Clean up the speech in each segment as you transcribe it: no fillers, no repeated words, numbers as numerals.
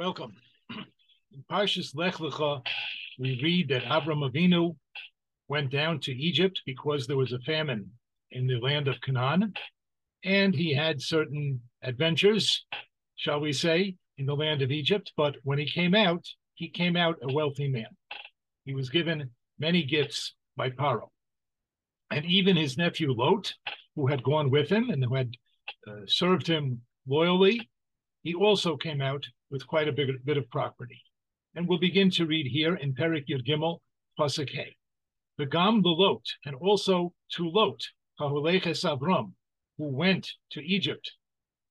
Welcome. In Parshas Lech Lecha, we read that Avram Avinu went down to Egypt because there was a famine in the land of Canaan, and he had certain adventures, shall we say, in the land of Egypt. But when he came out a wealthy man. He was given many gifts by Paro. And even his nephew Lot, who had gone with him and who had served him loyally, he also came out with quite a bit of property. And we'll begin to read here in Perik Yirgimel Pasukhei. V'gam l'Lot, and also to Lot, ha'holeches Avram, who went to Egypt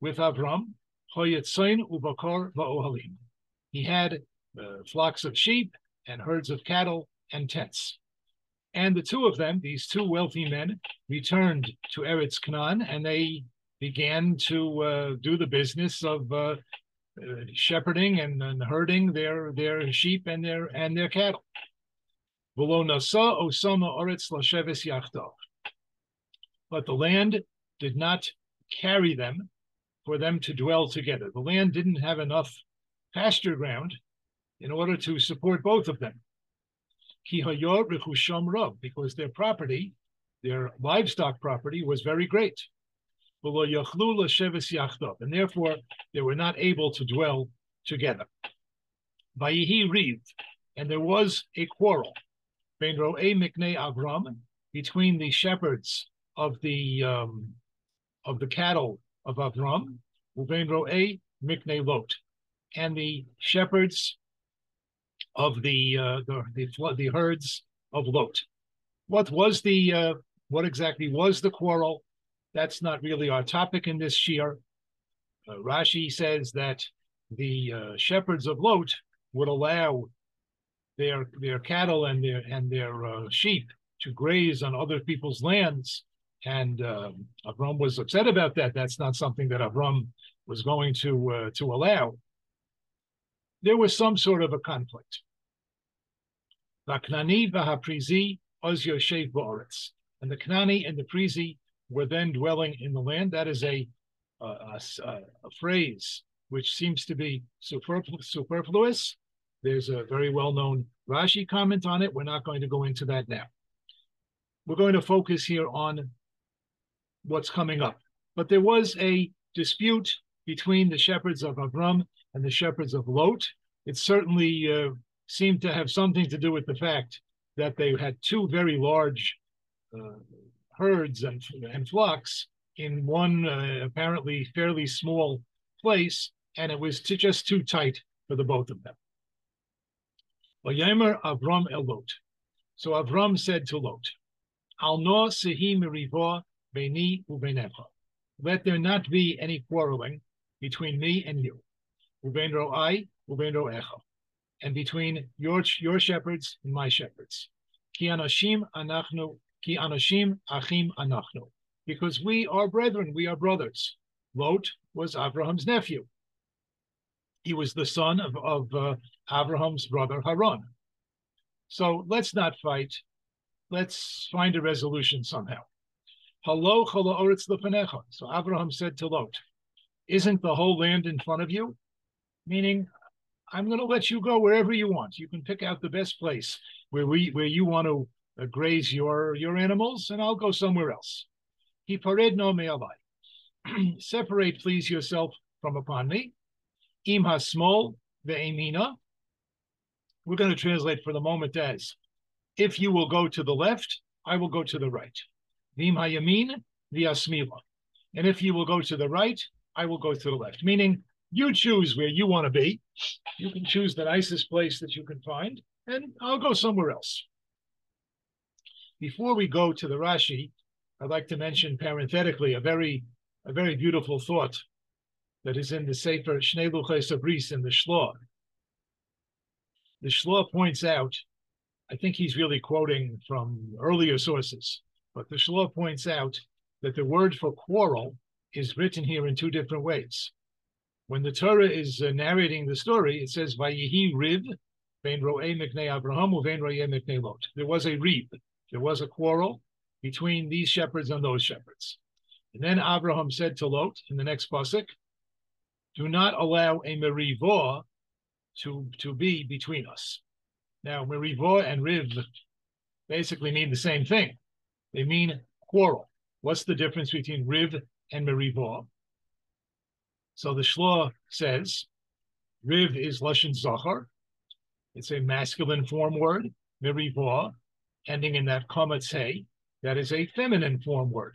with Avram, ho'yetzayin u'bakor va'ohalim. He had flocks of sheep and herds of cattle and tents. And the two of them, these two wealthy men, returned to Eretz Kna'an, and they began to do the business of shepherding and herding their sheep and their cattle. But the land did not carry them for them to dwell together. The land didn't have enough pasture ground in order to support both of them, because their property, their livestock property, was very great. And therefore, they were not able to dwell together. And there was a quarrel between the shepherds of the cattle of Avram and the shepherds of the herds of Lot. What exactly was the quarrel? That's not really our topic in this shiur. Rashi says that the shepherds of Lot would allow their cattle and their sheep to graze on other people's lands, and Avram was upset about that. That's not something that Avram was going to allow. There was some sort of a conflict. And the K'nani and the Prizi were then dwelling in the land. That is a phrase which seems to be superfluous. There's a very well-known Rashi comment on it. We're not going to go into that now. We're going to focus here on what's coming up. But there was a dispute between the shepherds of Avram and the shepherds of Lot. It certainly seemed to have something to do with the fact that they had two very large herds and flocks in one apparently fairly small place, and it was just too tight for the both of them. Vayemer Avram el Lot. So Avram said to Lot, Al no sehi merivah beini ubeinecha. Let there not be any quarreling between me and you. Ubein ro'ai, ubein ro'echa, and between your shepherds and my shepherds. Ki anashim achim anachnu, because we are brethren, we are brothers. Lot was Avraham's nephew. He was the son of Avraham's brother Haran. So let's not fight. Let's find a resolution somehow. Halo chol ha'oretz lefanecha. So Avraham said to Lot, "Isn't the whole land in front of you?" Meaning, I'm going to let you go wherever you want. You can pick out the best place where you want to graze your animals, and I'll go somewhere else. Hipared no me'alai. Separate, please, yourself from upon me. Im hasmol ve'emina. We're going to translate for the moment as, if you will go to the left, I will go to the right. Vim hayamin ve'asmila. And if you will go to the right, I will go to the left. Meaning, you choose where you want to be. You can choose the nicest place that you can find, and I'll go somewhere else. Before we go to the Rashi, I'd like to mention parenthetically a very beautiful thought that is in the Sefer Shnei Luchos HaBris in the Shlach. The Shlach points out, I think he's really quoting from earlier sources, but the Shlach points out that the word for quarrel is written here in two different ways. When the Torah is narrating the story, it says, Vayihi riv, vein ro'e miknei Avraham, uvein ro'e miknei Lot. There was a riv. There was a quarrel between these shepherds and those shepherds. And then Avraham said to Lot in the next pasuk, do not allow a merivah to be between us. Now, merivah and riv basically mean the same thing. They mean quarrel. What's the difference between riv and merivah? So the Shlach says, riv is lashon zachar. It's a masculine form word. Merivah, ending in that komatze, that is a feminine form word.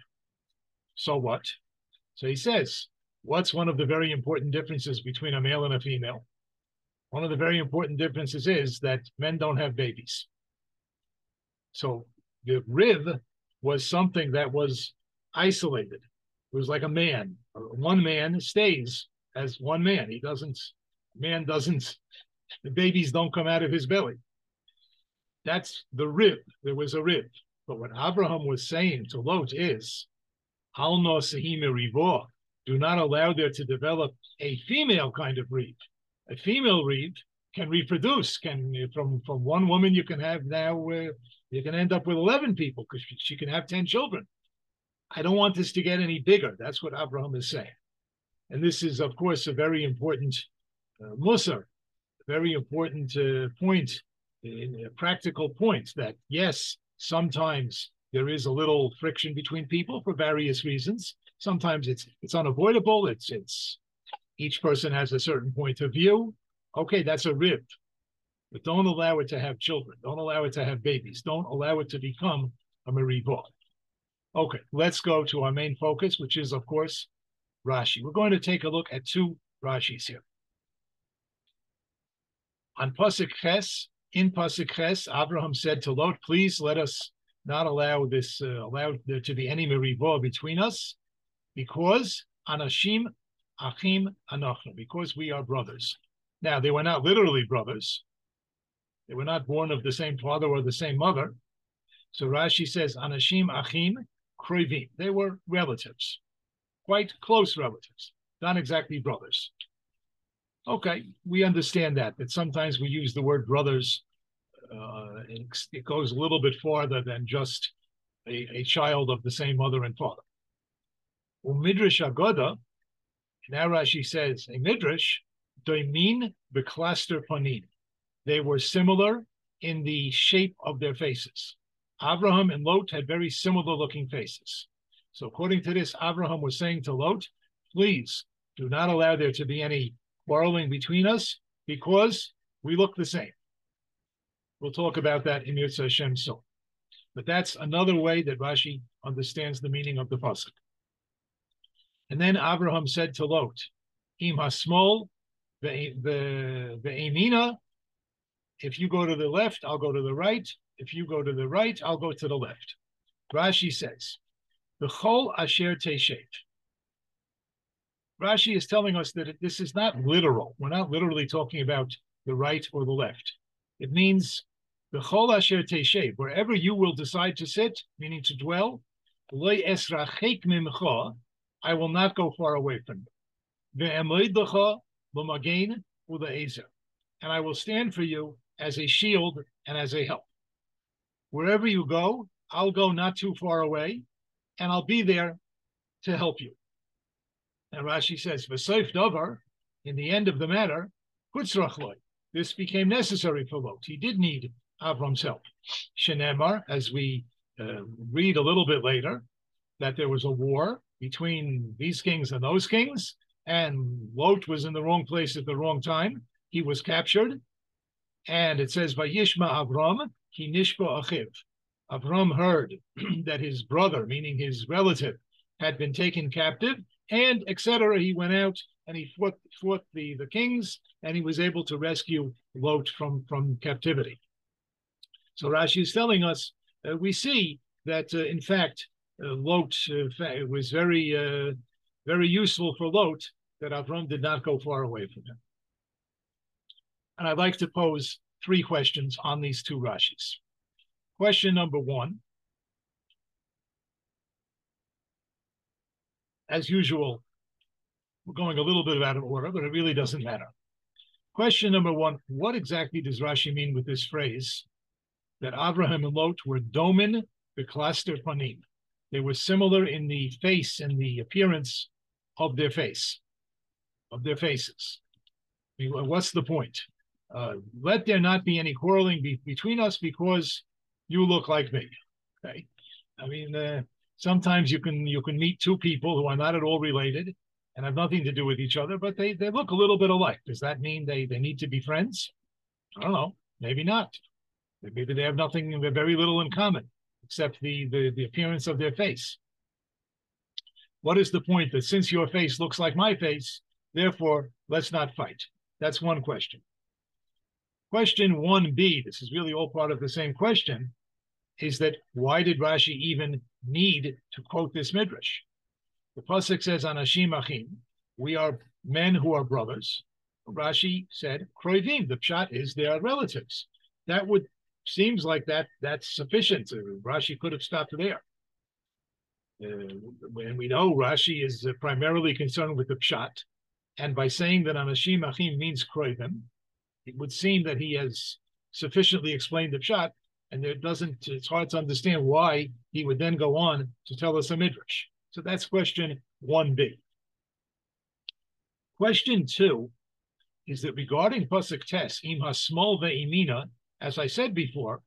So what? So he says, what's one of the very important differences between a male and a female? One of the very important differences is that men don't have babies. So the riv was something that was isolated. It was like a man. One man stays as one man. He doesn't, man doesn't, the babies don't come out of his belly. That's the rib. There was a rib. But what Abraham was saying to Lot is, Hal no sehi merivah, do not allow there to develop a female kind of reed. A female reed can reproduce. From one woman you can have now, you can end up with 11 people because she can have 10 children. I don't want this to get any bigger. That's what Abraham is saying. And this is, of course, a very important musar, a very important point, a practical point that, yes, sometimes there is a little friction between people for various reasons. Sometimes it's unavoidable. It's each person has a certain point of view. Okay, that's a rib. But don't allow it to have children. Don't allow it to have babies. Don't allow it to become a merivah. Okay, let's go to our main focus, which is, of course, Rashi. We're going to take a look at two Rashis here. On Pasuk Ches, in Pasuk Ches, Abraham said to Lot, please let us not allow this, allow there to be any merivah between us, because anashim achim anachnu, because we are brothers. Now, they were not literally brothers. They were not born of the same father or the same mother. So Rashi says, anashim achim, they were relatives, quite close relatives, not exactly brothers. Okay, we understand that sometimes we use the word brothers. It goes a little bit farther than just a child of the same mother and father. Umidrash Agada, now Rashi says, a midrash, doimin beklaster panim. They were similar in the shape of their faces. Abraham and Lot had very similar-looking faces. So according to this, Abraham was saying to Lot, please do not allow there to be any quarreling between us because we look the same. We'll talk about that in Yirtzeh Hashem soon. But that's another way that Rashi understands the meaning of the pasuk. And then Abraham said to Lot, im hasmol ve'emina, if you go to the left, I'll go to the right. If you go to the right, I'll go to the left. Rashi says, "B'chol asher teshet." Rashi is telling us that this is not literal. We're not literally talking about the right or the left. It means "B'chol asher teshet," wherever you will decide to sit, meaning to dwell. Lo esrachek mimcha, I will not go far away from you. Ve'emoed lecha b'magen u'le'ezer, and I will stand for you as a shield and as a help. Wherever you go, I'll go not too far away, and I'll be there to help you. And Rashi says, "V'soif davar," in the end of the matter, "Hutzrach loy." This became necessary for Lot. He did need Avram's help. Shenemar, as we read a little bit later, that there was a war between these kings and those kings, and Lot was in the wrong place at the wrong time. He was captured, and it says, "Vayishma Avram." He nishba achiv. Avram heard that his brother, meaning his relative, had been taken captive, and etc. He went out and he fought the kings, and he was able to rescue Lot from captivity. So Rashi is telling us, we see that in fact Lot, it was very useful for Lot that Avram did not go far away from him. And I'd like to pose three questions on these two Rashis. Question number one. As usual, we're going a little bit out of order, but it really doesn't matter. Question number one, what exactly does Rashi mean with this phrase that Abraham and Lot were domin b'klaster panim? They were similar in the face and the appearance of their faces. I mean, what's the point? let there not be any quarreling between us because you look like me. Okay, I mean, sometimes you can meet two people who are not at all related and have nothing to do with each other, but they look a little bit alike. Does that mean they need to be friends? I don't know. Maybe not. Maybe they have nothing, very little in common except the appearance of their face. What is the point that since your face looks like my face, therefore let's not fight? That's one question. Question 1b, this is really all part of the same question, is that why did Rashi even need to quote this midrash? The pasuk says, "Anashim achim," we are men who are brothers. Rashi said, "Kroivim." The pshat is they are relatives. That would seems like that's sufficient. Rashi could have stopped there. And we know Rashi is primarily concerned with the pshat, and by saying that "Anashim achim" means kroivim, it would seem that he has sufficiently explained the pshat. And it's hard to understand why he would then go on to tell us a midrash. So that's question 1b. Question 2 is that regarding pasuk tes, im ha-smol ve'imina, as I said before,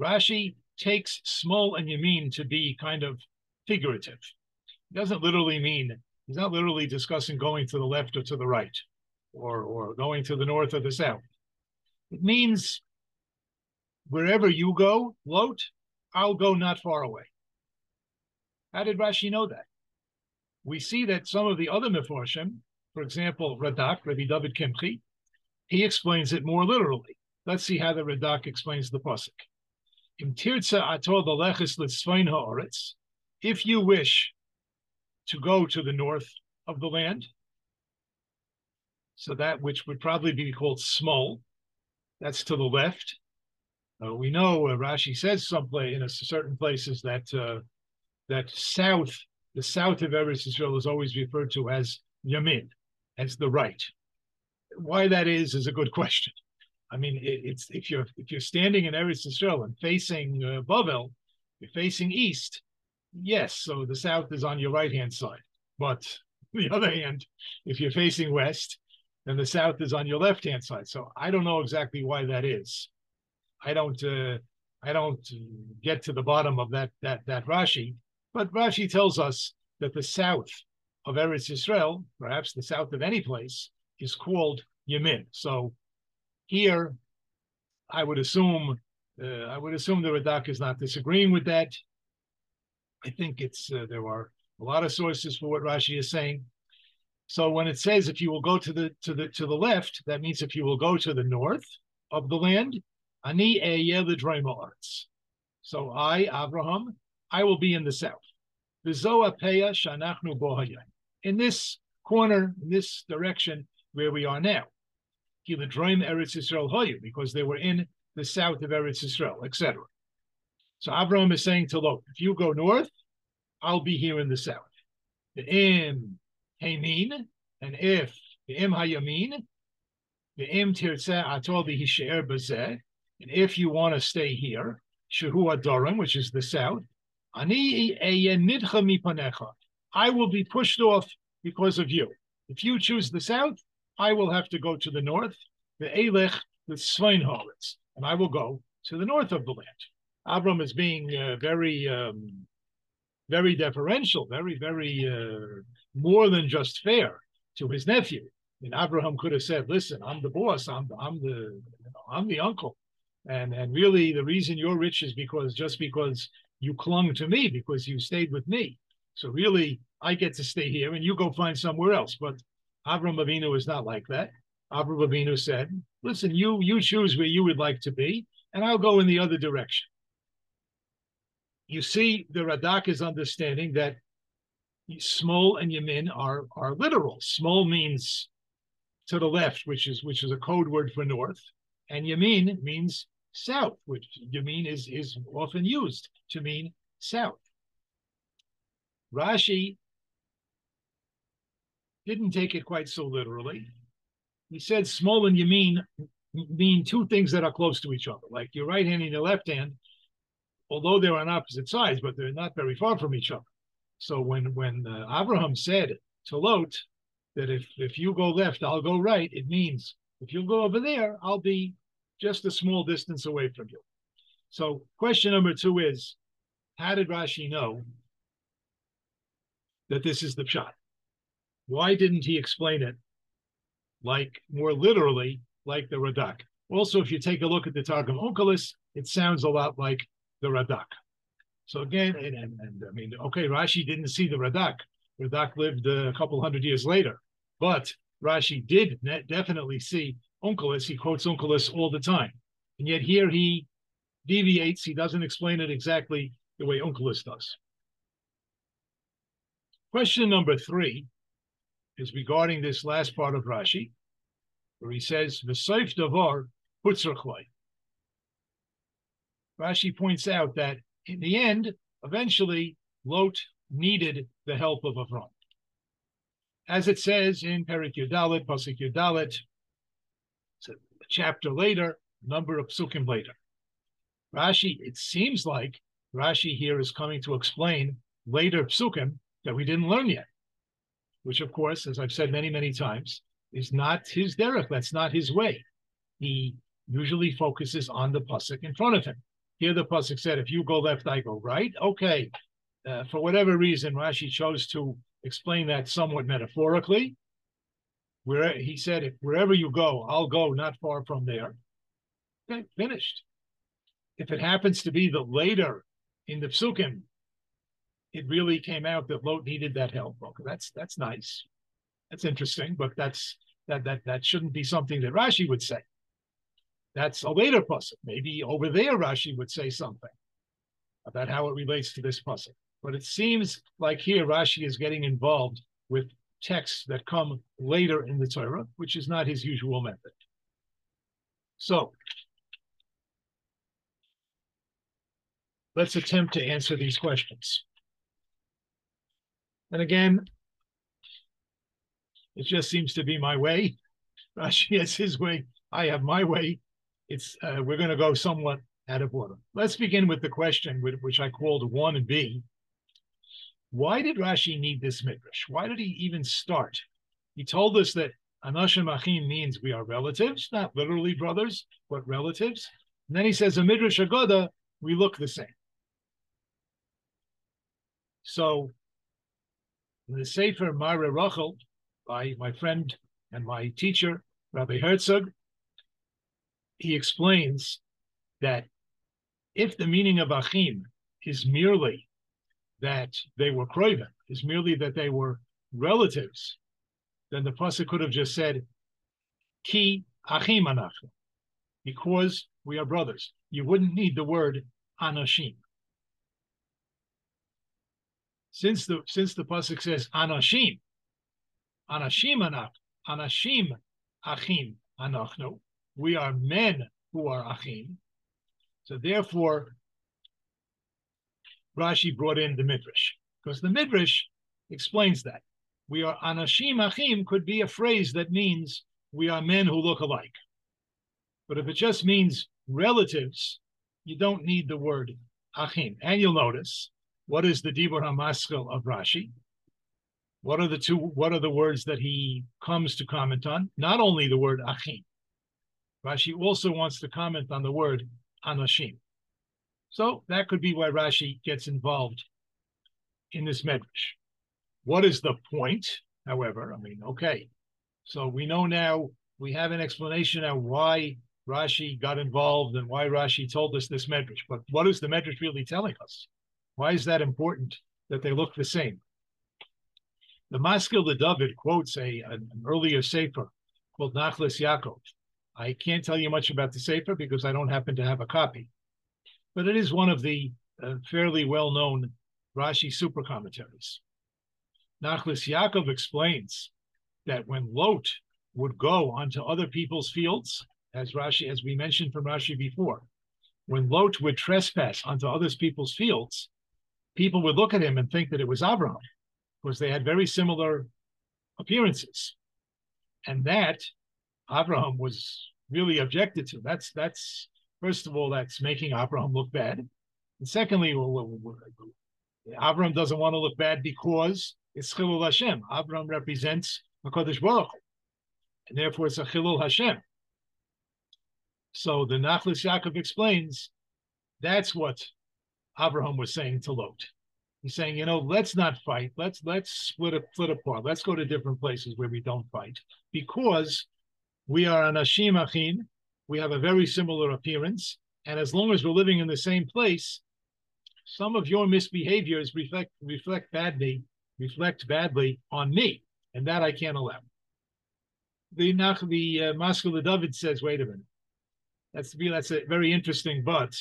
Rashi takes smol and yamin to be kind of figurative. It doesn't literally mean, he's not literally discussing going to the left or to the right, or going to the north or the south. It means, wherever you go, Lot, I'll go not far away. How did Rashi know that? We see that some of the other Meforshim, for example, Radak, Rabbi David Kimchi, he explains it more literally. Let's see how the Radak explains the pasuk. Im tirtza ato leleches litzvein ha'aretz, if you wish to go to the north of the land, so that which would probably be called small, that's to the left. We know Rashi says someplace in certain places that that south, the south of Eretz Yisrael, is always referred to as Yemin, as the right. Why that is a good question. I mean, it's if you're standing in Eretz Yisrael and facing Bovel, you're facing east. Yes, so the south is on your right hand side. But on the other hand, if you're facing west, then the south is on your left hand side. So I don't know exactly why that is. I don't get to the bottom of that Rashi, but Rashi tells us that the south of Eretz Yisrael, perhaps the south of any place, is called Yemin. So here, I would assume the Radak is not disagreeing with that. I think there are a lot of sources for what Rashi is saying. So when it says if you will go to the left, that means if you will go to the north of the land. Ani eyeh l'dreima arts. So I, Avraham, I will be in the south. V'zo apeya shanachnu bo hayayim. In this corner, in this direction where we are now. Ki l'dreim Eretz Yisrael hoyu, because they were in the south of Eretz Yisrael, etc. So Avraham is saying to Lot, if you go north, I'll be here in the south. The im haymin, and if the im hayamin, the im tirzeh atol v'hishe'er b'zeh. And if you want to stay here, Shehu Adorim, which is the south, Ani eyeh nidcha mipanecha, I will be pushed off because of you. If you choose the south, I will have to go to the north, ve'elech litzvein haaretz, and I will go to the north of the land. Avram is being very deferential, very, very more than just fair to his nephew. And Abraham could have said, "Listen, I'm the boss. I'm the uncle." And really, the reason you're rich is because you clung to me, because you stayed with me. So really, I get to stay here, and you go find somewhere else. But Avram Avinu is not like that. Avram Avinu said, "Listen, you choose where you would like to be, and I'll go in the other direction." You see, the Radak is understanding that small and yamin are literal. Small means to the left, which is a code word for north, and yamin means south, which yamin is often used to mean south. Rashi didn't take it quite so literally. He said small and yamin mean two things that are close to each other, like your right hand and your left hand, although they're on opposite sides, but they're not very far from each other. So when Abraham said to Lot that if you go left, I'll go right, it means If you go over there, I'll be just a small distance away from you. So question number two is, how did Rashi know that this is the pshat? Why didn't he explain it like more literally, like the Radak? Also, if you take a look at the Targum Onkelos, it sounds a lot like the Radak. So again, and I mean, okay, Rashi didn't see the Radak. Radak lived a couple hundred years later, but Rashi did definitely see Onkelos. He quotes Onkelos all the time, and yet here he deviates. He doesn't explain it exactly the way Onkelos does. Question number three is regarding this last part of Rashi, where he says, "V'soif davar hutzrachlai." Rashi points out that in the end, eventually, Lot needed the help of Avram. As it says in Perik Yirgimel Pasukhei, it's a chapter later, number of psukim later. Rashi, it seems like Rashi here is coming to explain later psukim that we didn't learn yet, which of course, as I've said many, many times, is not his derech. That's not his way. He usually focuses on the pasuk in front of him. Here the pasuk said, if you go left, I go right. Okay. For whatever reason, Rashi chose to explain that somewhat metaphorically, where he said, if wherever you go, I'll go not far from there. Okay, finished. If it happens to be that later in the psukim, it really came out that Lot needed that help. Okay, that's nice. That's interesting, but that shouldn't be something that Rashi would say. That's a later pasuk. Maybe over there Rashi would say something about how it relates to this pasuk. But it seems like here Rashi is getting involved with texts that come later in the Torah, which is not his usual method. So let's attempt to answer these questions. And again, it just seems to be my way. Rashi has his way. I have my way. It's we're going to go somewhat out of order. Let's begin with the question which I called 1b. Why did Rashi need this midrash? Why did he even start? He told us that Anashim Achim means we are relatives, not literally brothers, but relatives. And then he says, a midrash agoda, we look the same. So in the Sefer Ma'are Rachel, by my friend and my teacher, Rabbi Herzog, he explains that if the meaning of Achim is merely that they were kroivim, is merely that they were relatives, then the pasuk could have just said, ki achim anachnu, because we are brothers. You wouldn't need the word anashim. Since the pasuk says anashim, anashim anach, anashim achim anachnu, we are men who are achim. So therefore, Rashi brought in the midrash, because the midrash explains that. We are anashim achim could be a phrase that means we are men who look alike. But if it just means relatives, you don't need the word achim. And you'll notice, what is the dibur hamaskil of Rashi? What are the words that he comes to comment on? Not only the word achim. Rashi also wants to comment on the word anashim. So that could be why Rashi gets involved in this midrash. What is the point, however? I mean, okay. So we know now, we have an explanation now why Rashi got involved and why Rashi told us this midrash. But what is the midrash really telling us? Why is that important that they look the same? The Maskil David quotes an earlier sefer called Nachalas Yaakov. I can't tell you much about the sefer because I don't happen to have a copy. But it is one of the fairly well-known Rashi super commentaries. Nachalas Yaakov explains that when Lot would go onto other people's fields, as we mentioned from Rashi before, when Lot would trespass onto other people's fields, people would look at him and think that it was Abraham, because they had very similar appearances, and that Abraham was really objected to. That's. First of all, that's making Avram look bad. And secondly, Avram doesn't want to look bad because it's chilul Hashem. Avram represents Hakadosh Baruch Hu, and therefore it's a chilul Hashem. So the Nachalas Yaakov explains, that's what Abraham was saying to Lot. He's saying, you know, let's not fight. Let's split apart. Let's go to different places where we don't fight, because we are anashim achin. We have a very similar appearance, and as long as we're living in the same place, some of your misbehaviors reflect badly on me, and that I can't allow. The Maskil David says, wait a minute. That's a very interesting, but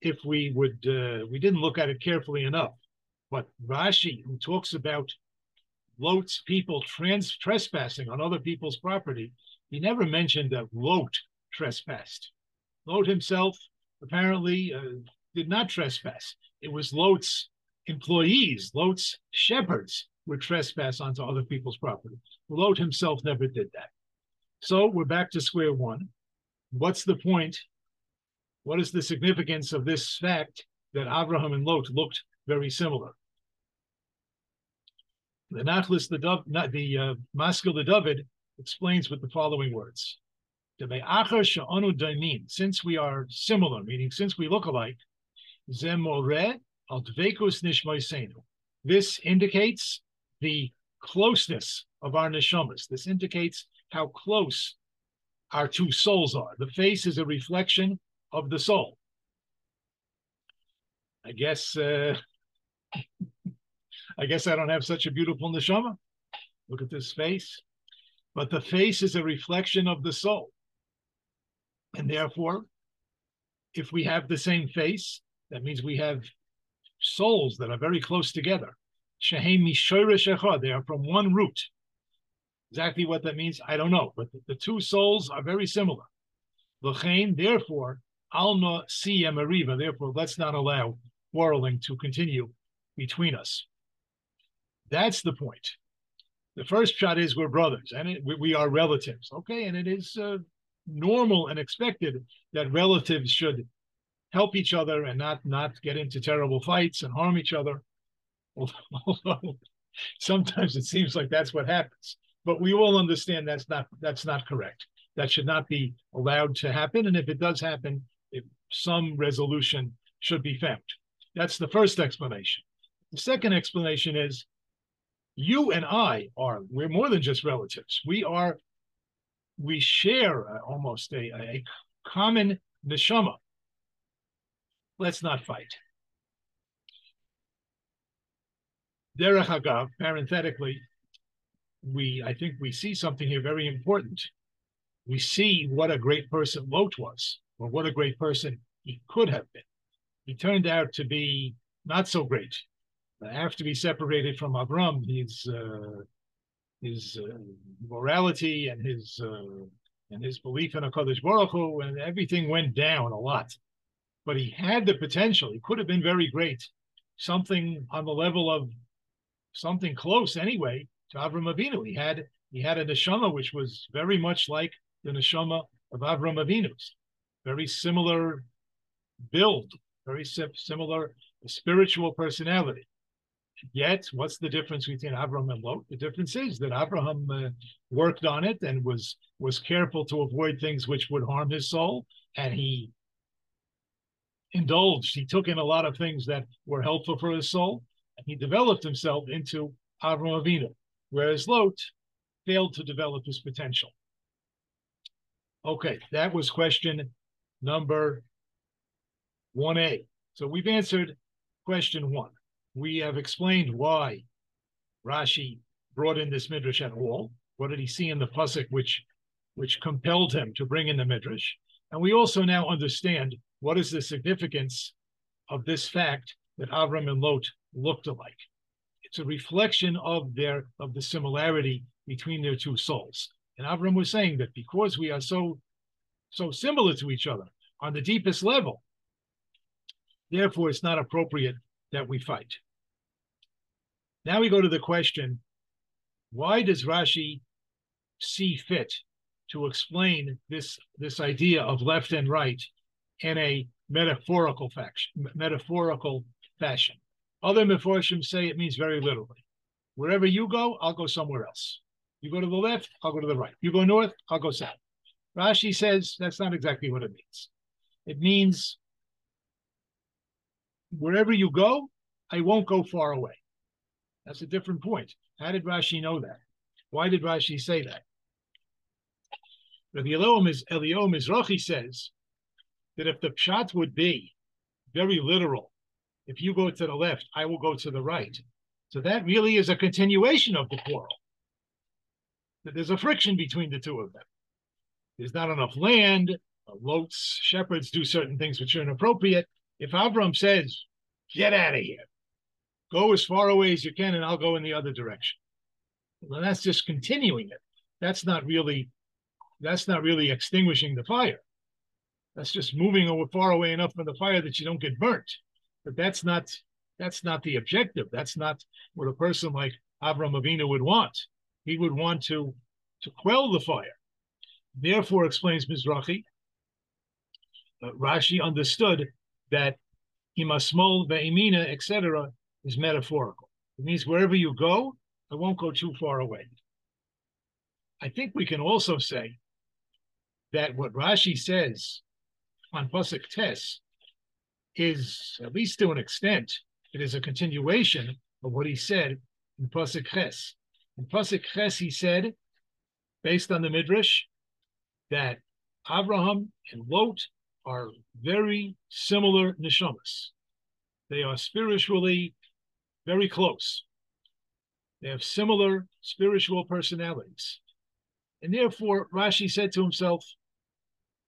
if we didn't look at it carefully enough. But Rashi, who talks about Lot's people trespassing on other people's property, he never mentioned that Lot trespassed. Lot himself apparently did not trespass. It was Lot's employees, Lot's shepherds, would trespass onto other people's property. Lot himself never did that. So we're back to square one. What's the point? What is the significance of this fact that Abraham and Lot looked very similar? The Nachalas, the Maskil David explains with the following words: since we are similar, meaning since we look alike, this indicates the closeness of our neshamas. This indicates how close our two souls are. The face is a reflection of the soul. I guess I don't have such a beautiful neshama. Look at this face. But the face is a reflection of the soul. And therefore, if we have the same face, that means we have souls that are very close together. Shehem mishorish echad, they are from one root. Exactly what that means, I don't know. But the two souls are very similar. L'chein, therefore, alna siya meriva, therefore, let's not allow quarreling to continue between us. That's the point. The first shot is we're brothers, and we are relatives, okay? And it is normal and expected that relatives should help each other and not get into terrible fights and harm each other. Although sometimes it seems like that's what happens. But we all understand that's not correct. That should not be allowed to happen. And if it does happen, some resolution should be found. That's the first explanation. The second explanation is, you and I we're more than just relatives. We share almost a common neshama. Let's not fight. Derech Hagav, parenthetically, I think we see something here very important. We see what a great person Lot was, or what a great person he could have been. He turned out to be not so great. After he separated from Avram, his morality and his belief in Hakadosh Baruch Hu, and everything went down a lot. But he had the potential. He could have been very great, something on the level of something close anyway to Avram Avinu. He had a neshama which was very much like the neshama of Avram Avinu's, very similar build, very similar spiritual personality. Yet, what's the difference between Abraham and Lot? The difference is that Abraham worked on it and was careful to avoid things which would harm his soul, and he indulged. He took in a lot of things that were helpful for his soul, and he developed himself into Avram Avinu, whereas Lot failed to develop his potential. Okay, that was question number 1A. So we've answered question one. We have explained why Rashi brought in this midrash at all. What did he see in the pasuk which compelled him to bring in the midrash? And we also now understand what is the significance of this fact that Avram and Lot looked alike. It's a reflection of the similarity between their two souls. And Avram was saying that because we are so similar to each other on the deepest level, therefore it's not appropriate that we fight. Now we go to the question, why does Rashi see fit to explain this idea of left and right in a metaphorical fashion? Other Meforshim say it means very literally. Wherever you go, I'll go somewhere else. You go to the left, I'll go to the right. You go north, I'll go south. Rashi says that's not exactly what it means. It means wherever you go, I won't go far away. That's a different point. How did Rashi know that? Why did Rashi say that? Rabbi Eliyahu Mizrahi says that if the pshat would be very literal, if you go to the left, I will go to the right. So that really is a continuation of the plural. That there's a friction between the two of them. There's not enough land. Lot's shepherds do certain things which are inappropriate. If Avram says, get out of here, go as far away as you can, and I'll go in the other direction. Well, that's just continuing it. That's not really extinguishing the fire. That's just moving far away enough from the fire that you don't get burnt. But that's not the objective. That's not what a person like Avram Avinu would want. He would want to quell the fire. Therefore, explains Mizrahi, Rashi understood that imasmol ve'imina, etc., is metaphorical. It means wherever you go, I won't go too far away. I think we can also say that what Rashi says on Pasuk Tes is, at least to an extent, it is a continuation of what he said in Pasuk Ches. In Pasuk Ches, he said, based on the Midrash, that Avraham and Lot are very similar neshamas. They are spiritually very close. They have similar spiritual personalities. And therefore, Rashi said to himself,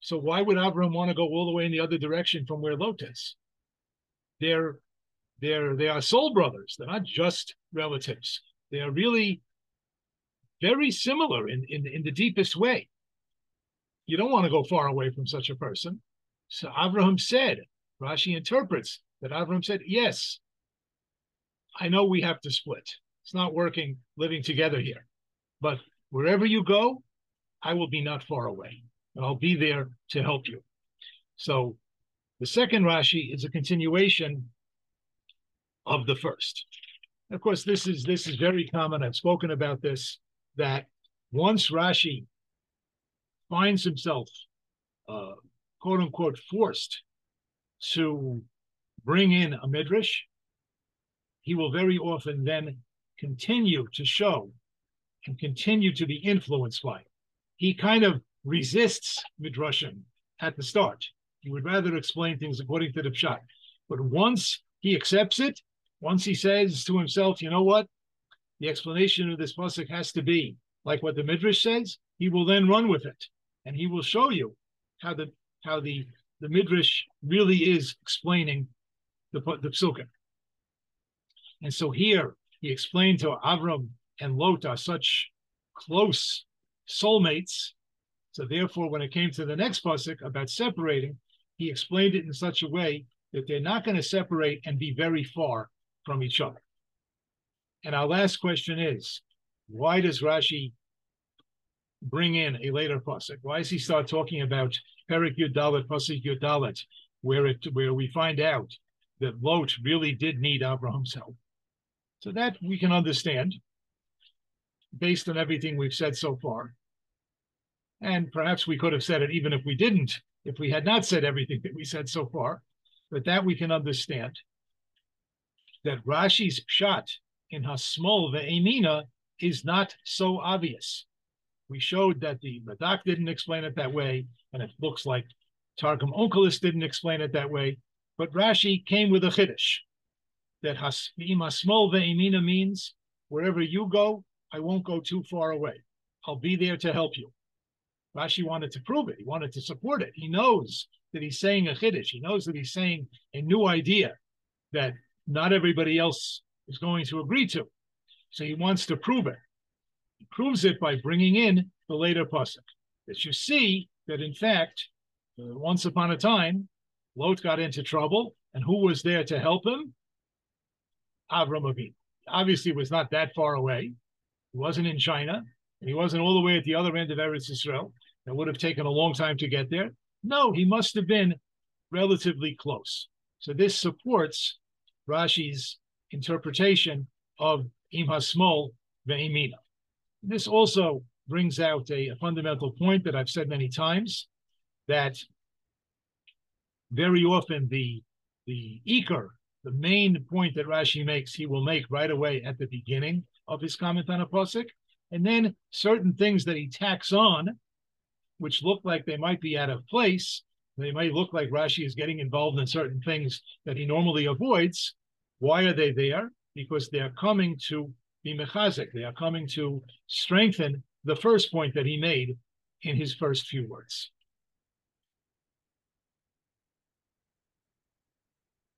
so why would Avraham want to go all the way in the other direction from where Lot is? They are soul brothers. They're not just relatives. They are really very similar in the deepest way. You don't want to go far away from such a person. So Avraham said, Rashi interprets that Avraham said, yes, I know we have to split. It's not working living together here. But wherever you go, I will be not far away. And I'll be there to help you. So the second Rashi is a continuation of the first. And of course, this is very common. I've spoken about this, that once Rashi finds himself, quote unquote, forced to bring in a midrash, he will very often then continue to show and continue to be influenced by it. He kind of resists midrashim at the start. He would rather explain things according to the pshat. But once he accepts it, once he says to himself, you know what, the explanation of this pasuk has to be like what the midrash says, he will then run with it. And he will show you how the midrash really is explaining the psukkah. And so here he explained to Avram and Lot are such close soulmates. So therefore, when it came to the next pasuk about separating, he explained it in such a way that they're not going to separate and be very far from each other. And our last question is, why does Rashi bring in a later pasuk? Why does he start talking about Perik Yirgimel Pasukhei, where we find out that Lot really did need Avraham's help? So that we can understand, based on everything we've said so far. And perhaps we could have said it even if we didn't, if we had not said everything that we said so far. But that we can understand, that Rashi's pshat in Hasmol ve'emina is not so obvious. We showed that the Radak didn't explain it that way, and it looks like Targum Onkelos didn't explain it that way. But Rashi came with a chiddush, that Hasmol ve'emina means wherever you go, I won't go too far away. I'll be there to help you. Rashi wanted to prove it. He wanted to support it. He knows that he's saying a chiddush. He knows that he's saying a new idea that not everybody else is going to agree to. So he wants to prove it. He proves it by bringing in the later pasuk, that you see that, in fact, once upon a time, Lot got into trouble, and who was there to help him? Avram Avinu. Obviously, was not that far away. He wasn't in China, and he wasn't all the way at the other end of Eretz Yisrael. That would have taken a long time to get there. No, he must have been relatively close. So this supports Rashi's interpretation of Im HaSmol ve'imina. This also brings out a fundamental point that I've said many times, that very often the ikar, the main point that Rashi makes, he will make right away at the beginning of his comment on a pasuk, and then certain things that he tacks on, which look like they might be out of place, they might look like Rashi is getting involved in certain things that he normally avoids. Why are they there? Because they are coming to be mechazek. They are coming to strengthen the first point that he made in his first few words.